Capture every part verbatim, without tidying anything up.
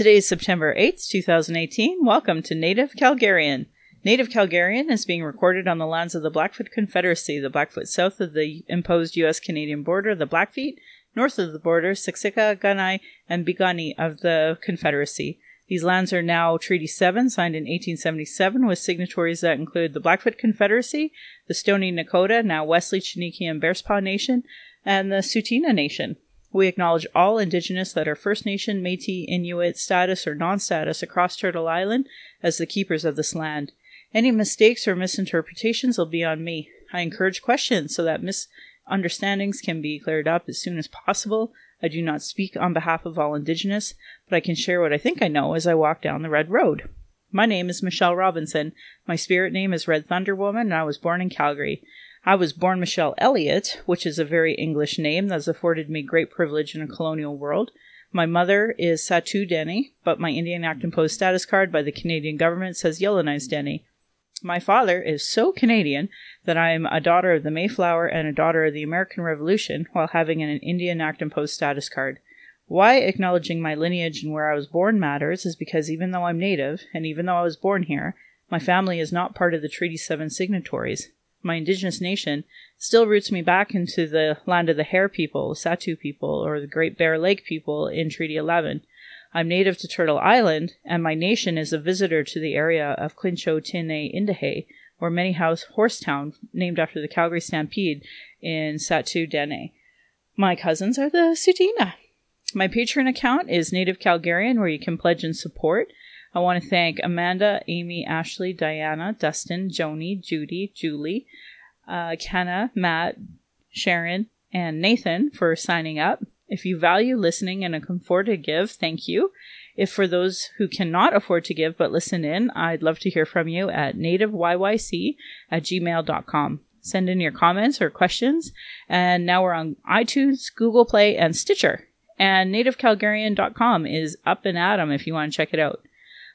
Today is September eighth, two thousand eighteen. Welcome to Native Calgarian. Native Calgarian is being recorded on the lands of the Blackfoot Confederacy, the Blackfoot south of the imposed U S Canadian border, the Blackfeet, north of the border, Siksika, Kainai, and Piikani of the Confederacy. These lands are now Treaty seven, signed in eighteen seventy-seven, with signatories that include the Blackfoot Confederacy, the Stony Nakoda, now Wesley, Chiniki, and Bearspaw Nation, and the Tsuu T'ina Nation. We acknowledge all Indigenous that are First Nation, Métis, Inuit, status, or non-status across Turtle Island as the keepers of this land. Any mistakes or misinterpretations will be on me. I encourage questions so that misunderstandings can be cleared up as soon as possible. I do not speak on behalf of all Indigenous, but I can share what I think I know as I walk down the Red Road. My name is Michelle Robinson. My spirit name is Red Thunder Woman, and I was born in Calgary. I was born Michelle Elliot, which is a very English name that has afforded me great privilege in a colonial world. My mother is Sahtu Dene, but my Indian Act imposed status card by the Canadian government says Yellowknife Dene. My father is so Canadian that I am a daughter of the Mayflower and a daughter of the American Revolution while having an Indian Act imposed status card. Why acknowledging my lineage and where I was born matters is because even though I'm Native, and even though I was born here, my family is not part of the Treaty seven signatories. My Indigenous nation still roots me back into the land of the Hare people, Sahtu people, or the Great Bear Lake people in Treaty eleven. I'm native to Turtle Island, and my nation is a visitor to the area of Klincho Tinne Indahay, or many house Horsetown, named after the Calgary Stampede in Sahtu Dene. My cousins are the Tsuu T'ina. My Patreon account is Native Calgarian, where you can pledge and support. I want to thank Amanda, Amy, Ashley, Diana, Dustin, Joni, Judy, Julie, uh, Kenna, Matt, Sharon, and Nathan for signing up. If you value listening and can afford to give, thank you. If for those who cannot afford to give but listen in, I'd love to hear from you at nativeyyc at gmail dot com. Send in your comments or questions. And now we're on iTunes, Google Play, and Stitcher. And native calgarian dot com is up and at 'em if you want to check it out.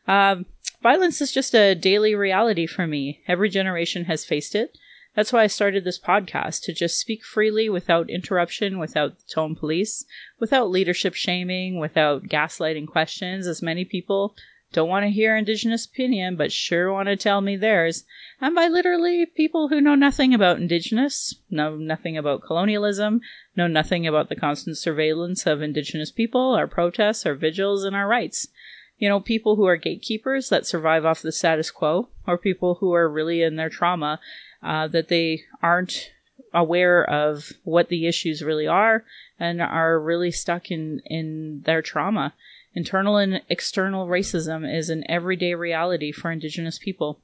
Um, violence is just a daily reality for me. Every generation has faced it. That's why I started this podcast, to just speak freely without interruption, without the tone police, without leadership shaming, without gaslighting questions, as many people don't want to hear Indigenous opinion, but sure want to tell me theirs, and by literally people who know nothing about Indigenous, know nothing about colonialism, know nothing about the constant surveillance of Indigenous people, our protests, our vigils, and our rights. You know, people who are gatekeepers that survive off the status quo, or people who are really in their trauma, Uh, that they aren't aware of what the issues really are and are really stuck in, in their trauma. Internal and external racism is an everyday reality for Indigenous people.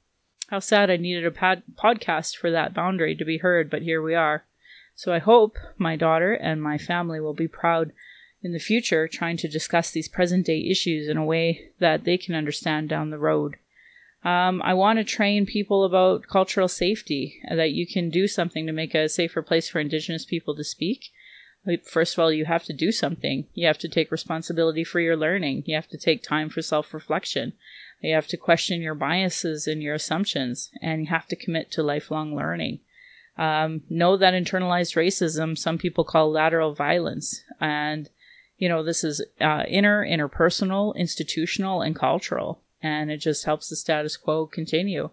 How sad I needed a pad- podcast for that boundary to be heard, but here we are. So I hope my daughter and my family will be proud in the future trying to discuss these present-day issues in a way that they can understand down the road. Um, I want to train people about cultural safety, that you can do something to make a safer place for Indigenous people to speak. First of all, you have to do something. You have to take responsibility for your learning. You have to take time for self-reflection. You have to question your biases and your assumptions, and you have to commit to lifelong learning. Um, know that internalized racism, some people call lateral violence, and, you know, this is uh, inner, interpersonal, institutional, and cultural. And it just helps the status quo continue.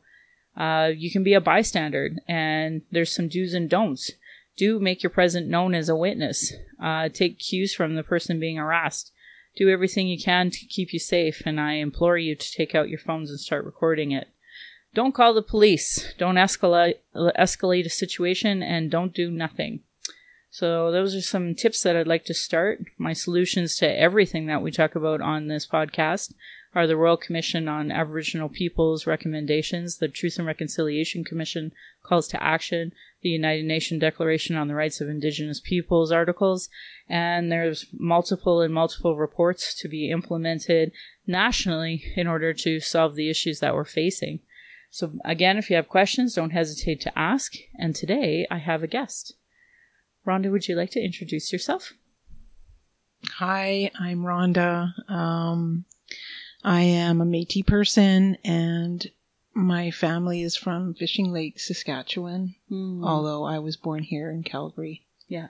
Uh, you can be a bystander, and there's some do's and don'ts. Do make your presence known as a witness. Uh, take cues from the person being harassed. Do everything you can to keep you safe, and I implore you to take out your phones and start recording it. Don't call the police. Don't escalate, escalate a situation, and don't do nothing. So those are some tips that I'd like to start. My solutions to everything that we talk about on this podcast are the Royal Commission on Aboriginal Peoples' Recommendations, the Truth and Reconciliation Commission Calls to Action, the United Nations Declaration on the Rights of Indigenous Peoples articles, and there's multiple and multiple reports to be implemented nationally in order to solve the issues that we're facing. So again, if you have questions, don't hesitate to ask. And today I have a guest. Rhonda, would you like to introduce yourself? Hi, I'm Rhonda. Um... I am a Métis person, and my family is from Fishing Lake, Saskatchewan, mm. although I was born here in Calgary. Yeah.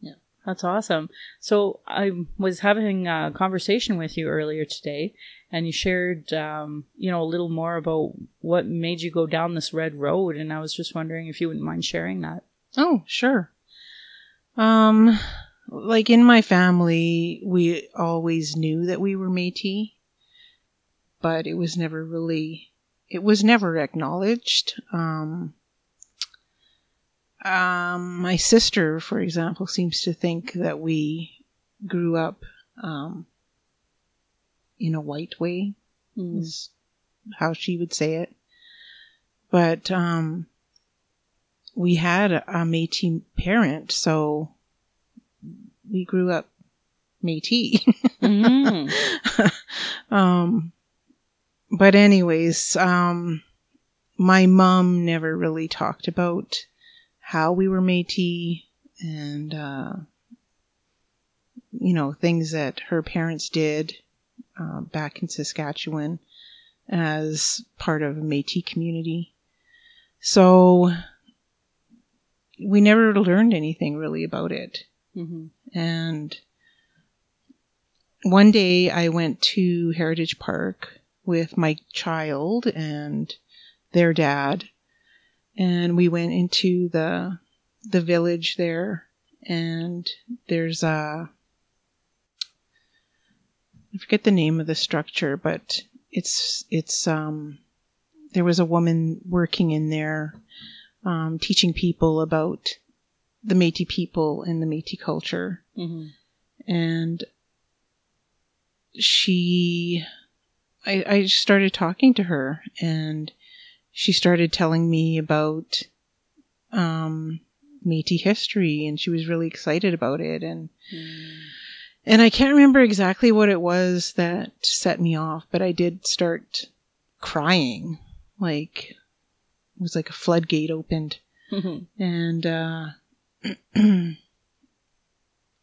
Yeah. That's awesome. So I was having a conversation with you earlier today, and you shared, um, you know, a little more about what made you go down this red road. And I was just wondering if you wouldn't mind sharing that. Oh, sure. Um, like in my family, we always knew that we were Métis, but it was never really, it was never acknowledged. Um, Um, my sister, for example, seems to think that we grew up um, in a white way, mm. is how she would say it. But um, we had a, a Métis parent, so we grew up Métis. mm-hmm. um, but anyways, um, my mom never really talked about how we were Métis, and, uh, you know, things that her parents did uh, back in Saskatchewan as part of a Métis community. So we never learned anything really about it. Mm-hmm. And one day I went to Heritage Park with my child and their dad. And we went into the the village there, and there's a, I forget the name of the structure, but it's, it's um there was a woman working in there, um, teaching people about the Métis people and the Métis culture. Mm-hmm. And she, I, I started talking to her, and she started telling me about um, Métis history, and she was really excited about it. And mm. and I can't remember exactly what it was that set me off, but I did start crying. Like, it was like a floodgate opened. Mm-hmm. And uh,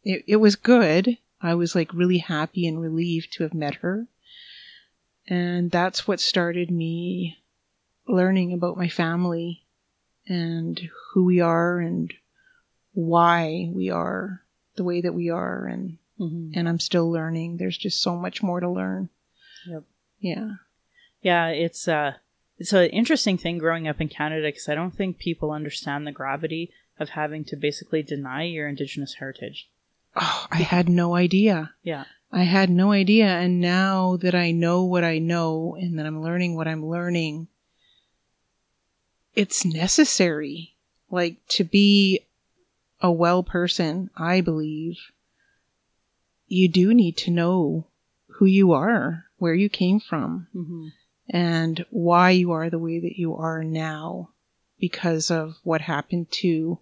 it, it was good. I was like really happy and relieved to have met her. And that's what started me learning about my family and who we are and why we are the way that we are. And mm-hmm. and I'm still learning. There's just so much more to learn. Yep. Yeah. Yeah, it's uh, it's an interesting thing growing up in Canada, because I don't think people understand the gravity of having to basically deny your Indigenous heritage. Oh, I had no idea. Yeah. I had no idea. And now that I know what I know, and that I'm learning what I'm learning, it's necessary, like, to be a well person, I believe. You do need to know who you are, where you came from, mm-hmm. and why you are the way that you are now, because of what happened to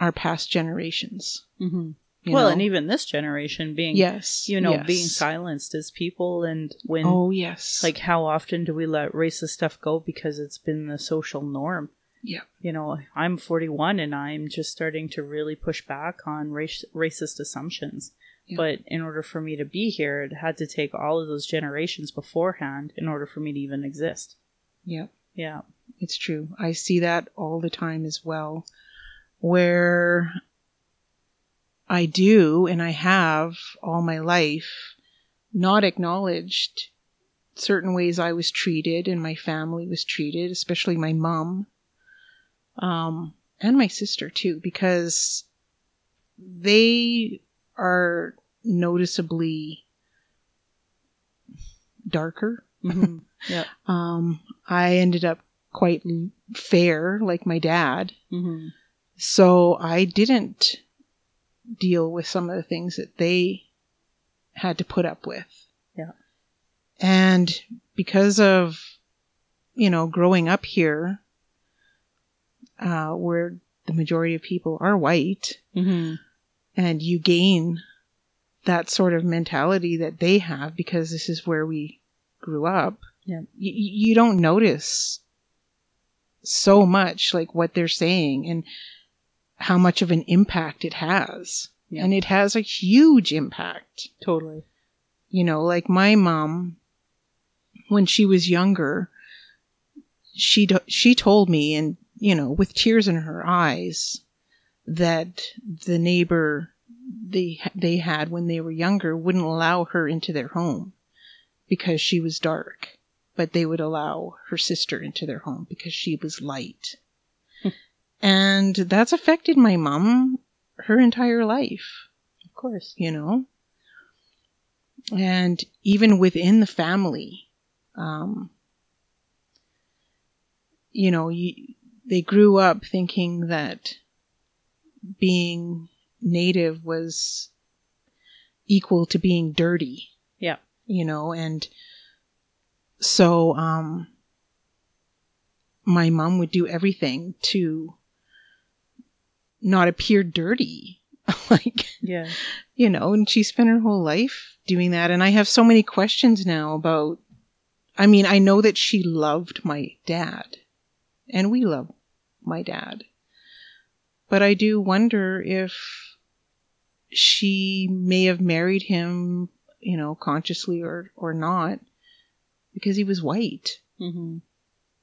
our past generations. Mm-hmm. Well, know? And even this generation being, yes, you know, yes. being silenced as people. And when, oh, yes. like, how often do we let racist stuff go because it's been the social norm? Yeah. You know, I'm forty-one and I'm just starting to really push back on race, racist assumptions. Yeah. But in order for me to be here, it had to take all of those generations beforehand in order for me to even exist. Yeah. Yeah. It's true. I see that all the time as well, where I do, and I have all my life, not acknowledged certain ways I was treated and my family was treated, especially my mom, um, and my sister too, because they are noticeably darker. Mm-hmm. Yeah. um, I ended up quite fair, like my dad. Mm-hmm. So I didn't deal with some of the things that they had to put up with. Yeah. And because of, you know, growing up here, uh, where the majority of people are white, mm-hmm. and you gain that sort of mentality that they have because this is where we grew up. Yeah. Y- you don't notice so much, like, what they're saying and how much of an impact it has. Yeah. And it has a huge impact. Totally. You know, like my mom, when she was younger, she, she told me, and, you know, with tears in her eyes, that the neighbor they they had when they were younger wouldn't allow her into their home because she was dark, but they would allow her sister into their home because she was light. And that's affected my mom her entire life. Of course. You know? And even within the family, um, you know, you, they grew up thinking that being Native was equal to being dirty. Yeah. You know, and so um, my mom would do everything to not appear dirty. Like, yeah, you know, and she spent her whole life doing that. And I have so many questions now about, I mean, I know that she loved my dad and we love my dad, but I do wonder if she may have married him, you know, consciously or, or not, because he was white. Mm-hmm.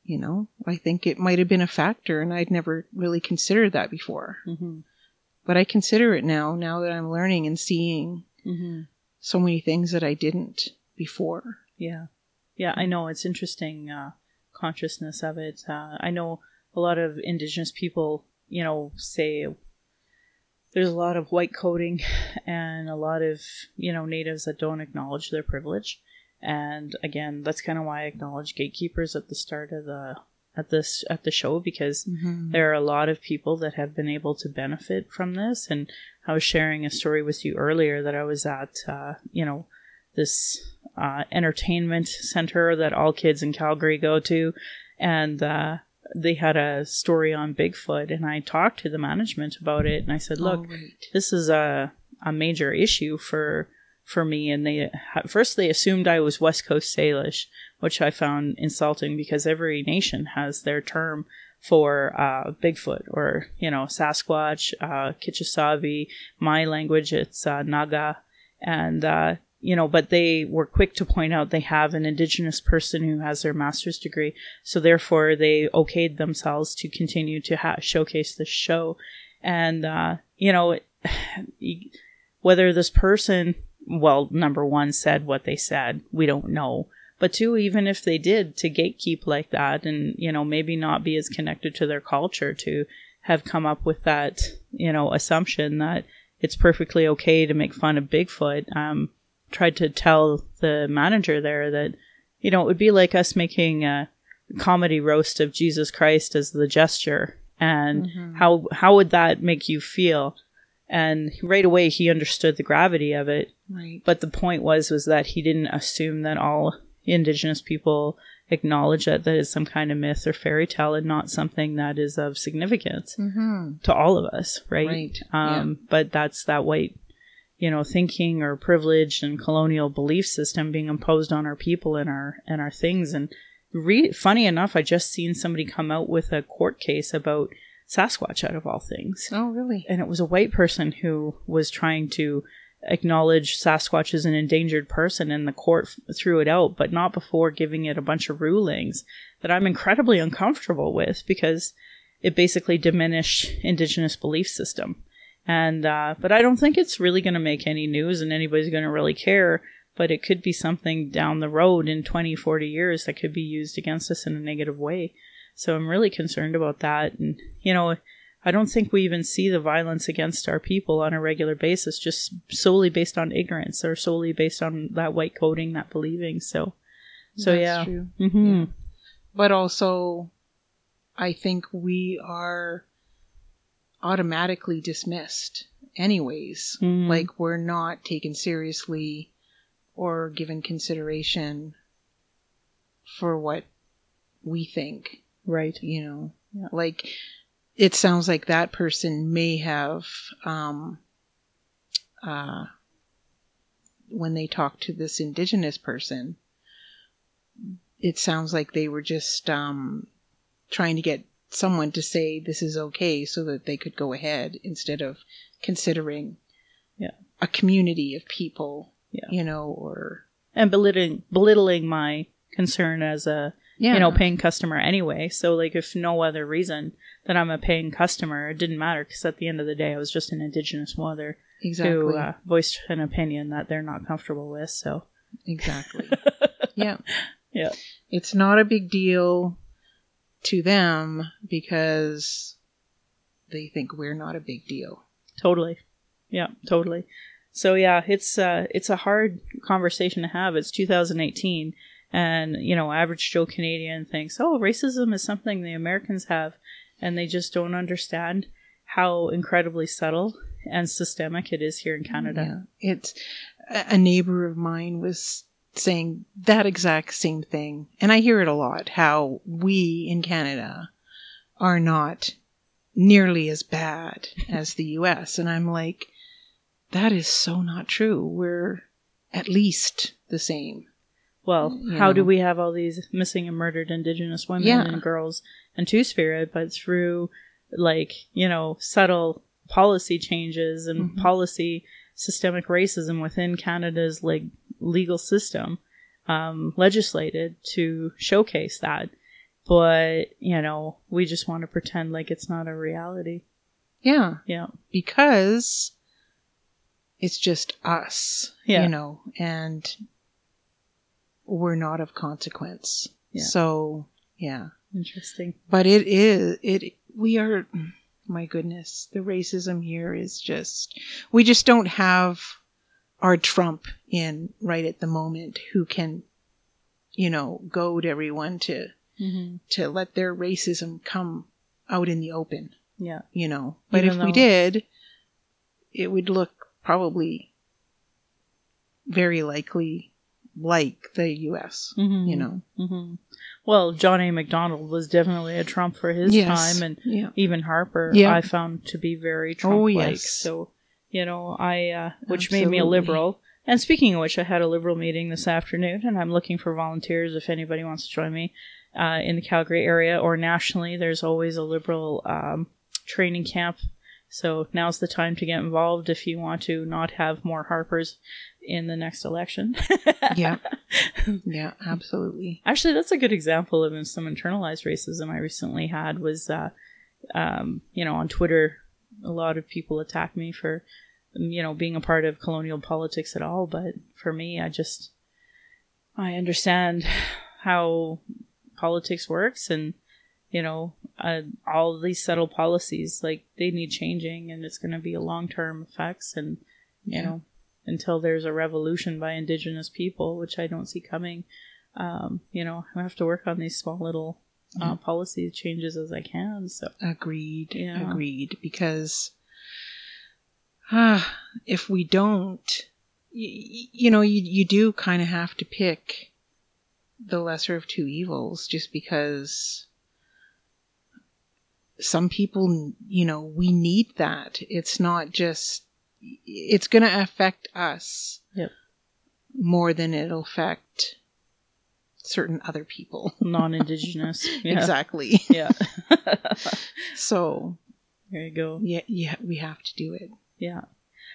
You know, I think it might have been a factor, and I'd never really considered that before. Mm-hmm. But I consider it now, now that I'm learning and seeing mm-hmm. so many things that I didn't before. Yeah. Yeah, I know. It's interesting, uh, consciousness of it. Uh, I know a lot of Indigenous people, you know, say there's a lot of white coding and a lot of, you know, natives that don't acknowledge their privilege. And again, that's kind of why I acknowledge gatekeepers at the start of the At this at the show, because mm-hmm. there are a lot of people that have been able to benefit from this. And I was sharing a story with you earlier that I was at, uh, you know, this uh, entertainment center that all kids in Calgary go to, and uh, they had a story on Bigfoot. And I talked to the management about it, and I said, "Look, oh, right. this is a a major issue for for me." And they at first they assumed I was West Coast Salish, which I found insulting because every nation has their term for uh, Bigfoot or, you know, Sasquatch, uh, Kitchisabi. My language, it's uh, Naga. And, uh, you know, but they were quick to point out they have an Indigenous person who has their master's degree. So therefore, they okayed themselves to continue to ha- showcase this show. And, uh, you know, whether this person, well, number one, said what they said, we don't know. But two, even if they did, to gatekeep like that and, you know, maybe not be as connected to their culture, to have come up with that, you know, assumption that it's perfectly okay to make fun of Bigfoot. Um, tried to tell the manager there that, you know, it would be like us making a comedy roast of Jesus Christ as the gesture. And mm-hmm. how how would that make you feel? And right away, he understood the gravity of it. Right. But the point was, was that he didn't assume that all Indigenous people acknowledge that that is some kind of myth or fairy tale and not something that is of significance mm-hmm. to all of us, right? right. Um, yeah. But that's that white, you know, thinking or privilege and colonial belief system being imposed on our people and our and our things. And re- funny enough, I just seen somebody come out with a court case about Sasquatch out of all things. Oh, really? And it was a white person who was trying to acknowledge Sasquatch as an endangered person, and the court f- threw it out, but not before giving it a bunch of rulings that I'm incredibly uncomfortable with, because it basically diminished Indigenous belief system. And uh, but I don't think it's really going to make any news and anybody's going to really care, but it could be something down the road in twenty, forty years that could be used against us in a negative way. So I'm really concerned about that. And, you know, I don't think we even see the violence against our people on a regular basis, just solely based on ignorance or solely based on that white coding, that believing. So, so That's yeah. True. Mm-hmm. yeah. But also, I think we are automatically dismissed anyways. Mm. Like, we're not taken seriously or given consideration for what we think. Right. You know, yeah. like... It sounds like that person may have, um, uh, when they talked to this Indigenous person, it sounds like they were just um, trying to get someone to say this is okay so that they could go ahead, instead of considering yeah. a community of people, yeah. you know, or... And belittling, belittling my concern as a yeah. you know, paying customer anyway. So, like, if no other reason that I'm a paying customer, it didn't matter because at the end of the day, I was just an Indigenous mother exactly. who uh, voiced an opinion that they're not comfortable with. So, exactly. yeah. Yeah. It's not a big deal to them because they think we're not a big deal. Totally. Yeah, totally. So yeah, it's uh, it's a hard conversation to have. It's two thousand eighteen, and you know, average Joe Canadian thinks, oh, racism is something the Americans have, and they just don't understand how incredibly subtle and systemic it is here in Canada. Yeah. It's a neighbor of mine was saying that exact same thing, and I hear it a lot. How we in Canada are not nearly as bad as the U S, and I'm like, that is so not true. We're at least the same. Well, you how know? do we have all these missing and murdered Indigenous women yeah. and girls and Two-Spirit, but through, like, you know, subtle policy changes and mm-hmm. policy systemic racism within Canada's, like, legal system um, legislated to showcase that. But, you know, we just want to pretend like it's not a reality. Yeah. Yeah. Because it's just us, yeah. you know, and we're not of consequence. Yeah. So, yeah. Interesting. But it is, it, we are, my goodness, the racism here is just, we just don't have our Trump in right at the moment who can, you know, goad everyone to, mm-hmm. to let their racism come out in the open. Yeah. You know, but Even if though- we did, it would look probably very likely like the U S, mm-hmm. you know. Mm-hmm. Well, John A. MacDonald was definitely a Trump for his yes. time, and yeah. even Harper yeah. I found to be very Trump-like. Oh, yes. So, you know, I, uh, which Absolutely. made me a liberal. And speaking of which, I had a liberal meeting this afternoon, and I'm looking for volunteers if anybody wants to join me uh, in the Calgary area or nationally. There's always a liberal um, training camp. So now's the time to get involved if you want to not have more Harpers in the next election. yeah. Yeah, absolutely. Actually, that's a good example of some internalized racism I recently had was, uh, um, you know, on Twitter, a lot of people attack me for, you know, being a part of colonial politics at all. But for me, I just, I understand how politics works, and you know, uh, all these subtle policies, like, they need changing, and it's going to be a long-term effects. And, you yeah. know, until there's a revolution by Indigenous people, which I don't see coming, um, you know, I have to work on these small little uh, yeah. policy changes as I can. So Agreed. Yeah. Agreed. Because uh, if we don't, you, you know, you, you do kind of have to pick the lesser of two evils, just because some people, you know, we need that. It's not just, it's going to affect us yep. more than it'll affect certain other people. Non-Indigenous. Yeah. Exactly. Yeah. So. There you go. Yeah, yeah, we have to do it. Yeah.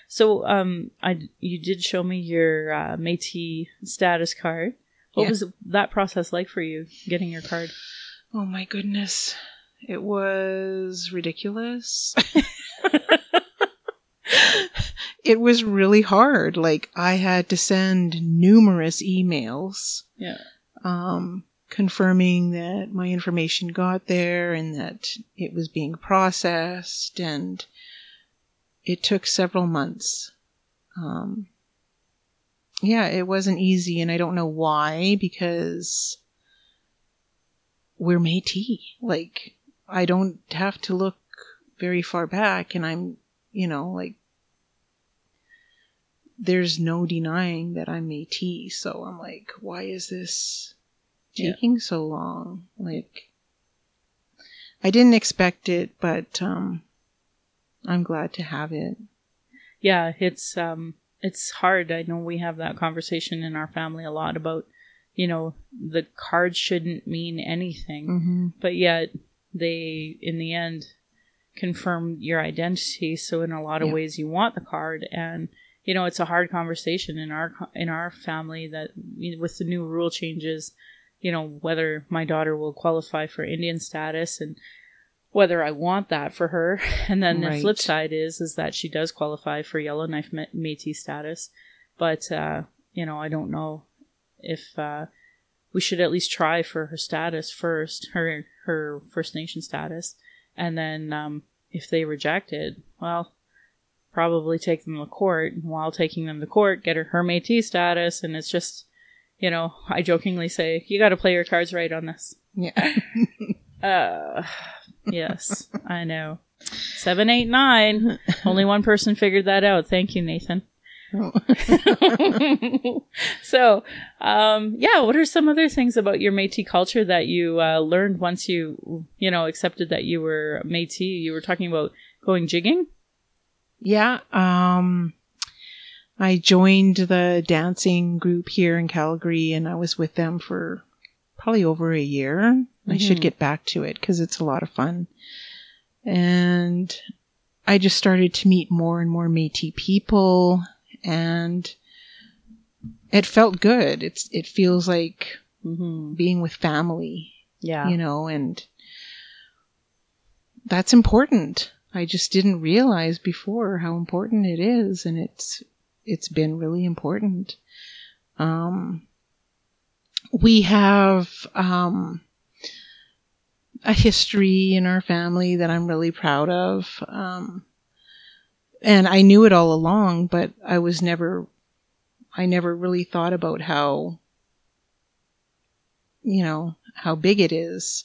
So, um, I, you did show me your uh, Métis status card. What yeah. was that process like for you, getting your card? Oh my goodness. It was ridiculous. It was really hard. Like, I had to send numerous emails yeah. um, confirming that my information got there and that it was being processed. And it took several months. Um, yeah, it wasn't easy. And I don't know why, because we're Métis. Like, I don't have to look very far back, and I'm, you know, like, there's no denying that I'm Métis, so I'm like, why is this taking yeah. so long? Like, I didn't expect it, but um, I'm glad to have it. Yeah, it's um, it's hard. I know we have that conversation in our family a lot about, you know, the card shouldn't mean anything, mm-hmm. but yet they, in the end, confirm your identity. So in a lot of yeah. ways, you want the card. And, you know, it's a hard conversation in our in our family that, you know, with the new rule changes, you know, whether my daughter will qualify for Indian status and whether I want that for her. And then right. the flip side is, is that she does qualify for Yellowknife M- Métis status. But, uh, you know, I don't know if uh, we should at least try for her status first, her her First Nation status. And then um, if they reject it, well, probably take them to court. And while taking them to court, get her, her Métis status. And it's just, you know, I jokingly say, you got to play your cards right on this. Yeah. uh, yes, I know. Seven, eight, nine. Only one person figured that out. Thank you, Nathan. Oh. So, um, yeah, what are some other things about your Métis culture that you uh, learned once you, you know, accepted that you were Métis? You were talking about going jigging? Yeah, um... I joined the dancing group here in Calgary, and I was with them for probably over a year. Mm-hmm. I should get back to it because it's a lot of fun. And I just started to meet more and more Métis people, and it felt good. It's It feels like mm-hmm. being with family, yeah, you know, and that's important. I just didn't realize before how important it is, and it's... It's been really important. Um, we have um, a history in our family that I'm really proud of. Um, and I knew it all along, but I was never, I never really thought about how, you know, how big it is.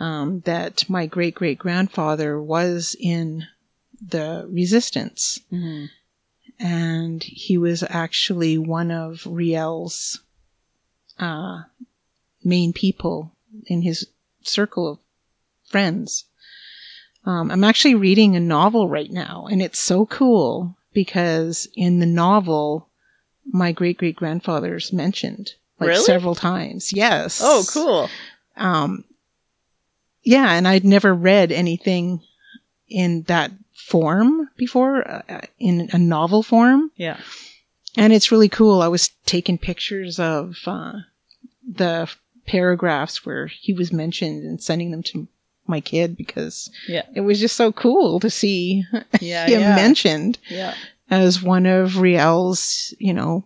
Um, that my great-great-grandfather was in the resistance. Mm-hmm. And he was actually one of Riel's uh, main people in his circle of friends. Um, I'm actually reading a novel right now, and it's so cool because in the novel, my great-great-grandfather's mentioned like really? several times. Yes. Oh, cool. Um, yeah, and I'd never read anything in that form before, uh, in a novel form. Yeah. And it's really cool. I was taking pictures of uh, the f- paragraphs where he was mentioned and sending them to my kid because yeah. it was just so cool to see yeah, him yeah. mentioned yeah. as one of Riel's, you know,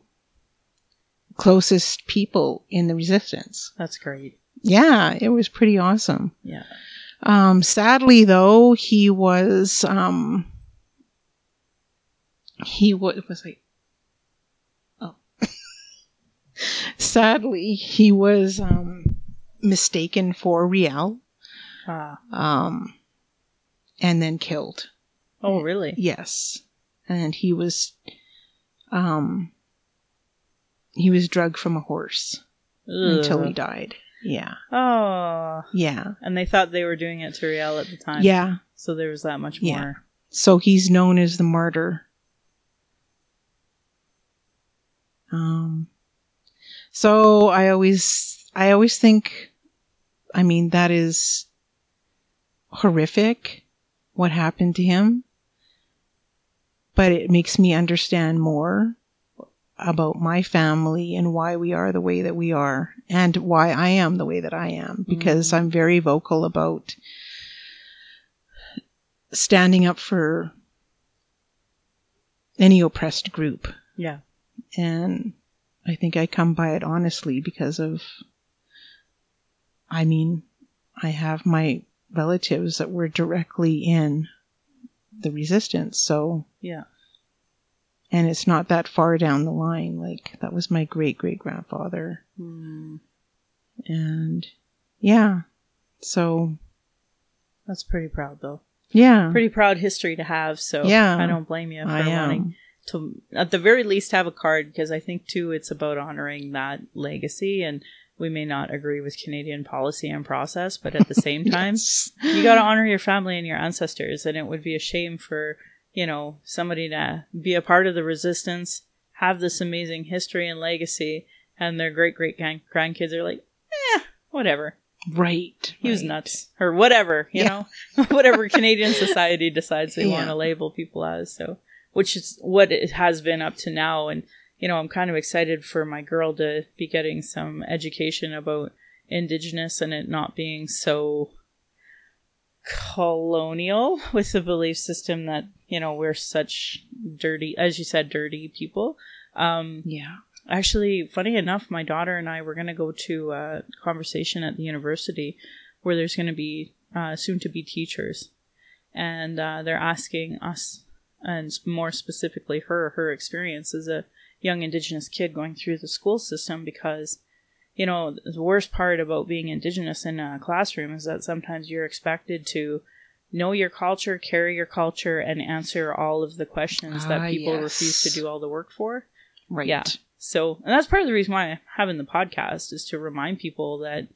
closest people in the resistance. That's great. Yeah, it was pretty awesome. Yeah. Um, sadly though, he was, um, he was, was like, oh, sadly, he was, um, mistaken for Riel, ah. um, and then killed. Oh, really? Yes. And he was, um, he was drugged from a horse Ugh. until he died. Yeah. Oh. Yeah. And they thought they were doing it to Riel at the time. Yeah. So there was that much more. Yeah. So he's known as the martyr. Um. So I always, I always think, I mean, that is horrific what happened to him, but it makes me understand more about my family and why we are the way that we are and why I am the way that I am, because mm-hmm. I'm very vocal about standing up for any oppressed group. Yeah. And I think I come by it honestly because of, I mean, I have my relatives that were directly in the resistance. So yeah. And it's not that far down the line. Like, that was my great-great-grandfather. Mm. And, yeah. So. That's pretty proud, though. Yeah. Pretty proud history to have, so yeah. I don't blame you for I wanting am. to, at the very least, have a card, because I think, too, it's about honoring that legacy, and we may not agree with Canadian policy and process, but at the same time, yes. you got to honor your family and your ancestors, and it would be a shame for... you know, somebody to be a part of the resistance, have this amazing history and legacy, and their great-great-grandkids are like, eh, whatever. Right. He right. was nuts. Or whatever, you yeah. know? Whatever Canadian society decides they yeah. want to label people as. So, which is what it has been up to now. And, you know, I'm kind of excited for my girl to be getting some education about Indigenous and it not being so colonial with the belief system that, you know, we're such dirty, as you said, dirty people. Um, yeah. Actually, funny enough, my daughter and I were going to go to a conversation at the university where there's going to be uh, soon-to-be teachers. And uh, they're asking us, and more specifically her, her experience as a young Indigenous kid going through the school system, because, you know, the worst part about being Indigenous in a classroom is that sometimes you're expected to know your culture, carry your culture, and answer all of the questions ah, that people yes. refuse to do all the work for. Right. Yeah. So, and that's part of the reason why I'm having the podcast, is to remind people that,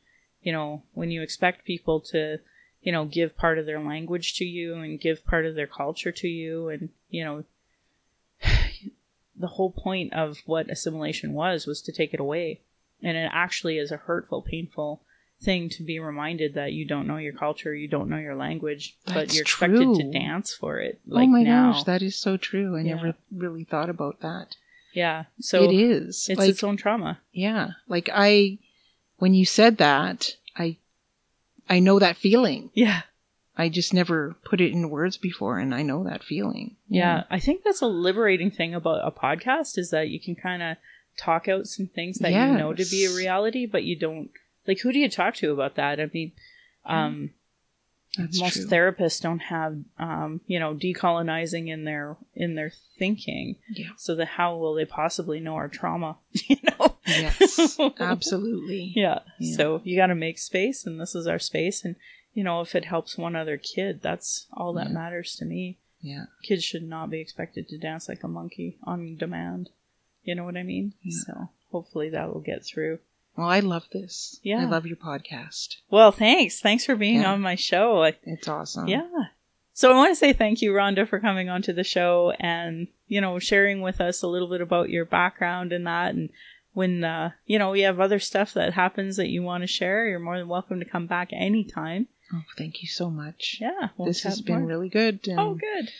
you know, when you expect people to, you know, give part of their language to you and give part of their culture to you. And, you know, the whole point of what assimilation was, was to take it away. And it actually is a hurtful, painful thing to be reminded that you don't know your culture, you don't know your language, That's but you're expected true. to dance for it. Like, oh my now. gosh, that is so true. I yeah. never really thought about that. Yeah. So it is. It's like, its own trauma. Yeah. Like I, when you said that, I, I know that feeling. Yeah. I just never put it in words before, and I know that feeling. Yeah. yeah. I think that's a liberating thing about a podcast, is that you can kind of talk out some things that yes. you know to be a reality, but you don't, like, who do you talk to about that? I mean, um, that's most true. therapists don't have, um, you know, decolonizing in their, in their thinking. Yeah. So that how will they possibly know our trauma? You know? Yes, absolutely. yeah. yeah. So you got to make space, and this is our space. And, you know, if it helps one other kid, that's all that yeah. matters to me. Yeah. Kids should not be expected to dance like a monkey on demand. You know what I mean? Yeah. So hopefully that will get through. Well, I love this. Yeah. I love your podcast. Well, thanks. Thanks for being yeah. on my show. I, it's awesome. Yeah. So I want to say thank you, Rhonda, for coming onto the show and, you know, sharing with us a little bit about your background and that. And when, uh, you know, we have other stuff that happens that you want to share, you're more than welcome to come back anytime. Oh, thank you so much. Yeah. We'll this has more. been really good. And, oh, good.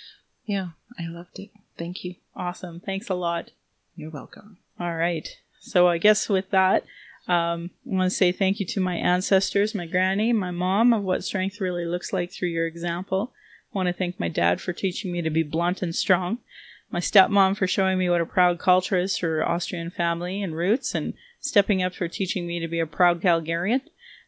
Yeah. I loved it. Thank you. Awesome. Thanks a lot. You're welcome. All right. So I guess with that, um, I want to say thank you to my ancestors, my granny, my mom, of what strength really looks like through your example. I want to thank my dad for teaching me to be blunt and strong, my stepmom for showing me what a proud culture is through her Austrian family and roots, and stepping up for teaching me to be a proud Calgarian.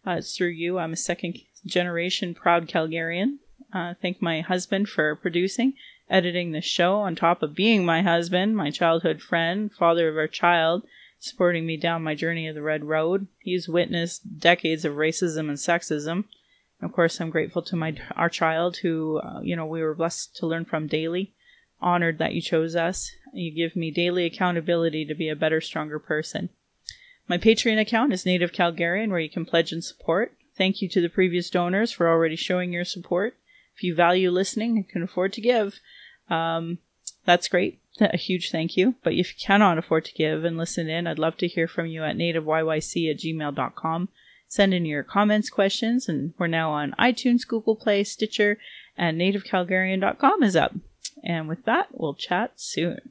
Uh, it's through you. I'm a second-generation proud Calgarian. Uh, thank my husband for producing, editing the show, on top of being my husband, my childhood friend, father of our child, supporting me down my journey of the red road. He's witnessed decades of racism and sexism. Of course, I'm grateful to my our child, who uh, you know, we were blessed to learn from daily. Honored that you chose us. You give me daily accountability to be a better, stronger person. My Patreon account is Native Calgarian, where you can pledge and support. Thank you to the previous donors for already showing your support. If you value listening and can afford to give, um, that's great. A huge thank you. But if you cannot afford to give and listen in, I'd love to hear from you at nativeyyc at gmail dot com. Send in your comments, questions, and we're now on iTunes, Google Play, Stitcher, and native calgarian dot com is up. And with that, we'll chat soon.